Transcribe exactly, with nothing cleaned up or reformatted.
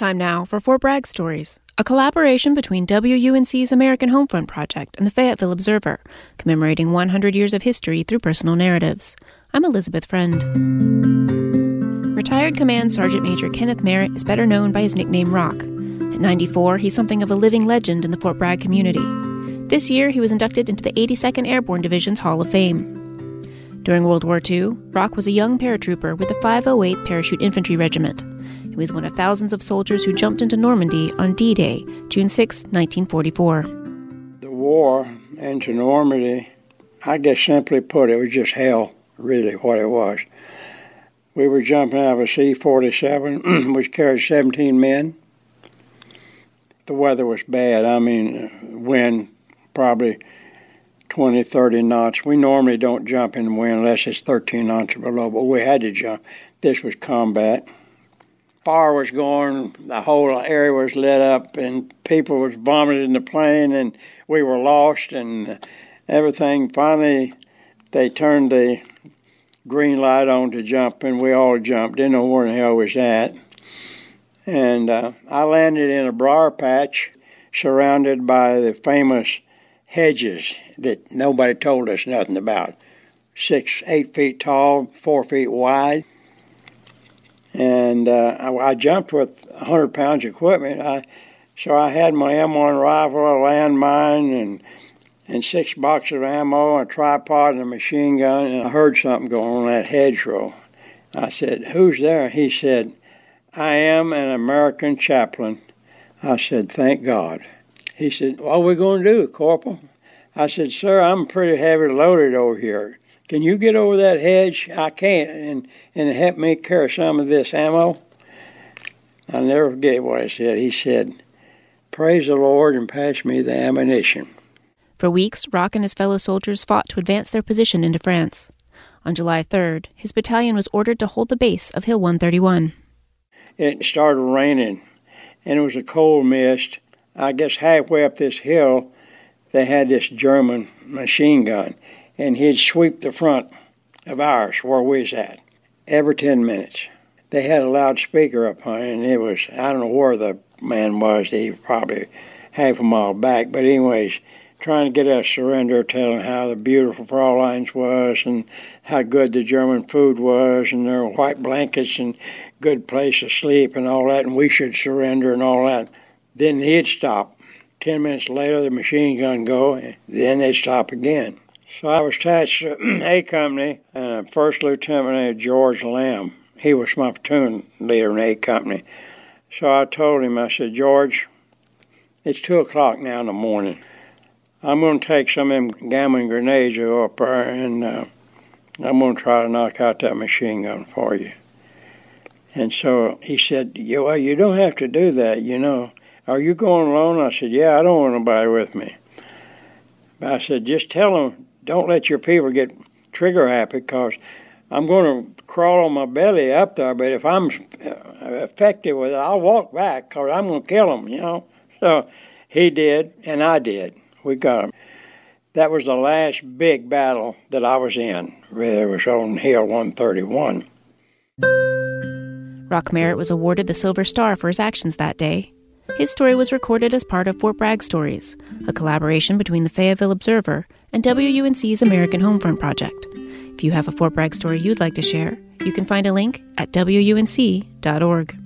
Time now for Fort Bragg Stories, a collaboration between W U N C's American Homefront Project and the Fayetteville Observer, commemorating one hundred years of history through personal narratives. I'm Elizabeth Friend. Retired Command Sergeant Major Kenneth Merritt is better known by his nickname Rock. At ninety-four, he's something of a living legend in the Fort Bragg community. This year, he was inducted into the eighty-second Airborne Division's Hall of Fame. During World War Two, Rock was a young paratrooper with the five oh eighth Parachute Infantry Regiment. He was one of thousands of soldiers who jumped into Normandy on D-Day, June sixth, nineteen forty-four. The war into Normandy, I guess simply put, it was just hell, really, what it was. We were jumping out of a C forty-seven, which carried seventeen men. The weather was bad. I mean, wind probably twenty, thirty knots. We normally don't jump in the wind unless it's thirteen knots or below, but we had to jump. This was combat. Fire was going, the whole area was lit up, and people was vomiting in the plane, and we were lost and everything. Finally, they turned the green light on to jump, and we all jumped. Didn't know where the hell was at. And uh, I landed in a briar patch surrounded by the famous hedges that nobody told us nothing about. Six, eight feet tall, four feet wide. And uh, I, I jumped with one hundred pounds of equipment. I, so I had my M one rifle, a landmine, and and six boxes of ammo, a tripod, and a machine gun. And I heard something going on that hedgerow. I said, "Who's there?" He said, "I am an American chaplain." I said, "Thank God." He said, "What are we going to do, Corporal?" I said, "Sir, I'm pretty heavy loaded over here. Can you get over that hedge? I can't, and, and help me carry some of this ammo." I'll never forget what I said. He said, "Praise the Lord and pass me the ammunition." For weeks, Rock and his fellow soldiers fought to advance their position into France. On July third, his battalion was ordered to hold the base of Hill one thirty-one. It started raining, and it was a cold mist. I guess halfway up this hill, they had this German machine gun, and he'd sweep the front of ours where we was at every ten minutes. They had a loudspeaker up on it, and it was, I don't know where the man was. He was probably half a mile back. But anyways, trying to get us to surrender, telling how the beautiful Fräuleins was and how good the German food was and their white blankets and good place to sleep and all that, and we should surrender and all that. Then he'd stop. Ten minutes later, the machine gun go, and then they'd stop again. So I was attached to A Company, and a first lieutenant named George Lamb. He was my platoon leader in A Company. So I told him, I said, "George, it's two o'clock now in the morning. I'm going to take some of them gammon grenades up there, and uh, I'm going to try to knock out that machine gun for you." And so he said, "Well, you don't have to do that, you know. Are you going alone?" I said, "Yeah, I don't want nobody with me." I said, "Just tell them, don't let your people get trigger happy, because I'm going to crawl on my belly up there, but if I'm effective with it, I'll walk back, because I'm going to kill them, you know." So he did, and I did. We got him. That was the last big battle that I was in. It was on Hill one thirty-one. Rock Merritt was awarded the Silver Star for his actions that day. His story was recorded as part of Fort Bragg Stories, a collaboration between the Fayetteville Observer and W U N C's American Homefront Project. If you have a Fort Bragg story you'd like to share, you can find a link at W U N C dot org.